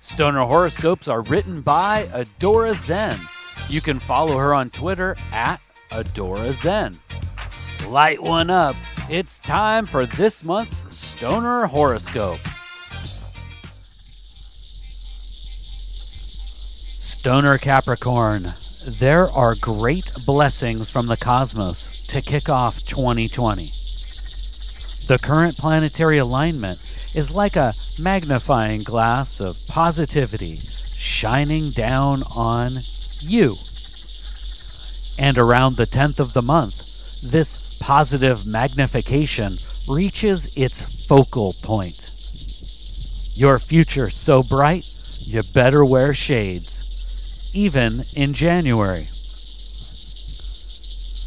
Stoner Horoscopes are written by Adora Zen. You can follow her on Twitter at Adora Zen. Light one up. It's time for this month's Stoner Horoscope. Stoner Capricorn, there are great blessings from the cosmos to kick off 2020. The current planetary alignment is like a magnifying glass of positivity shining down on you. And around the 10th of the month, this positive magnification reaches its focal point. Your future so bright, you better wear shades, even in January.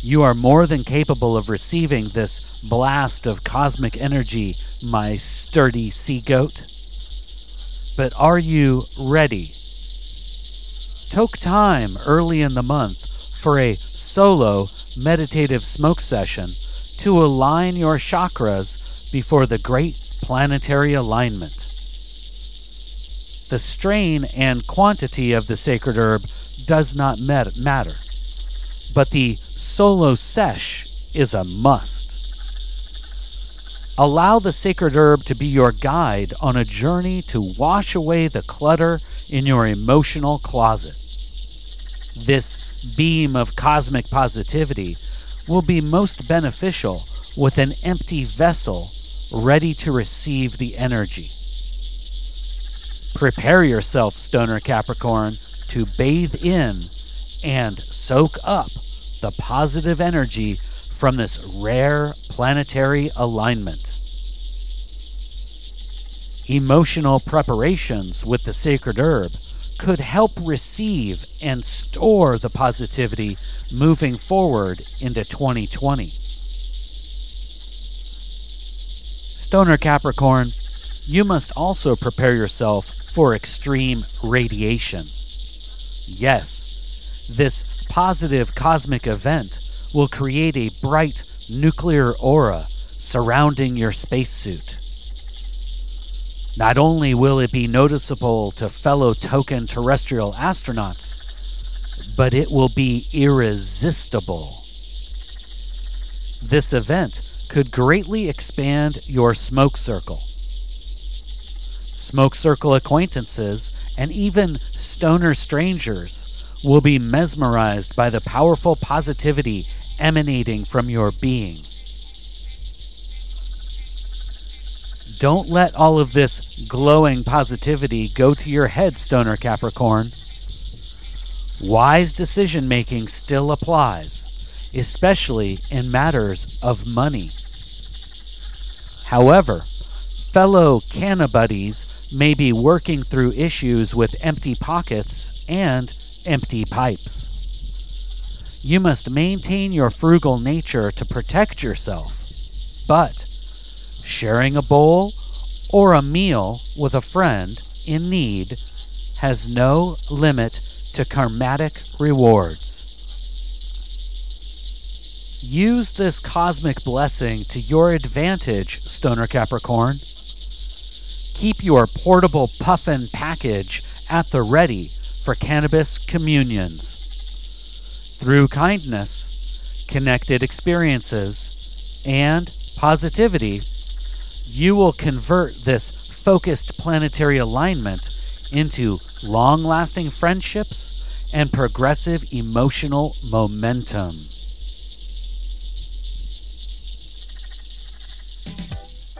You are more than capable of receiving this blast of cosmic energy, my sturdy sea goat. But are you ready? Take time early in the month for a solo meditative smoke session to align your chakras before the great planetary alignment. The strain and quantity of the sacred herb does not matter, but the solo sesh is a must. Allow the sacred herb to be your guide on a journey to wash away the clutter in your emotional closet. This beam of cosmic positivity will be most beneficial with an empty vessel ready to receive the energy. Prepare yourself, Stoner Capricorn, to bathe in and soak up the positive energy from this rare planetary alignment. Emotional preparations with the sacred herb could help receive and store the positivity moving forward into 2020. Stoner Capricorn, you must also prepare yourself for extreme radiation. Yes, this positive cosmic event will create a bright nuclear aura surrounding your spacesuit. Not only will it be noticeable to fellow token terrestrial astronauts, but it will be irresistible. This event could greatly expand your smoke circle. Smoke circle acquaintances and even stoner strangers will be mesmerized by the powerful positivity emanating from your being. Don't let all of this glowing positivity go to your head, Stoner Capricorn. Wise decision-making still applies, especially in matters of money. However, fellow cannabuddies may be working through issues with empty pockets and empty pipes. You must maintain your frugal nature to protect yourself, but sharing a bowl or a meal with a friend in need has no limit to karmatic rewards. Use this cosmic blessing to your advantage, Stoner Capricorn. Keep your portable puffin package at the ready for cannabis communions. Through kindness, connected experiences, and positivity, you will convert this focused planetary alignment into long-lasting friendships and progressive emotional momentum.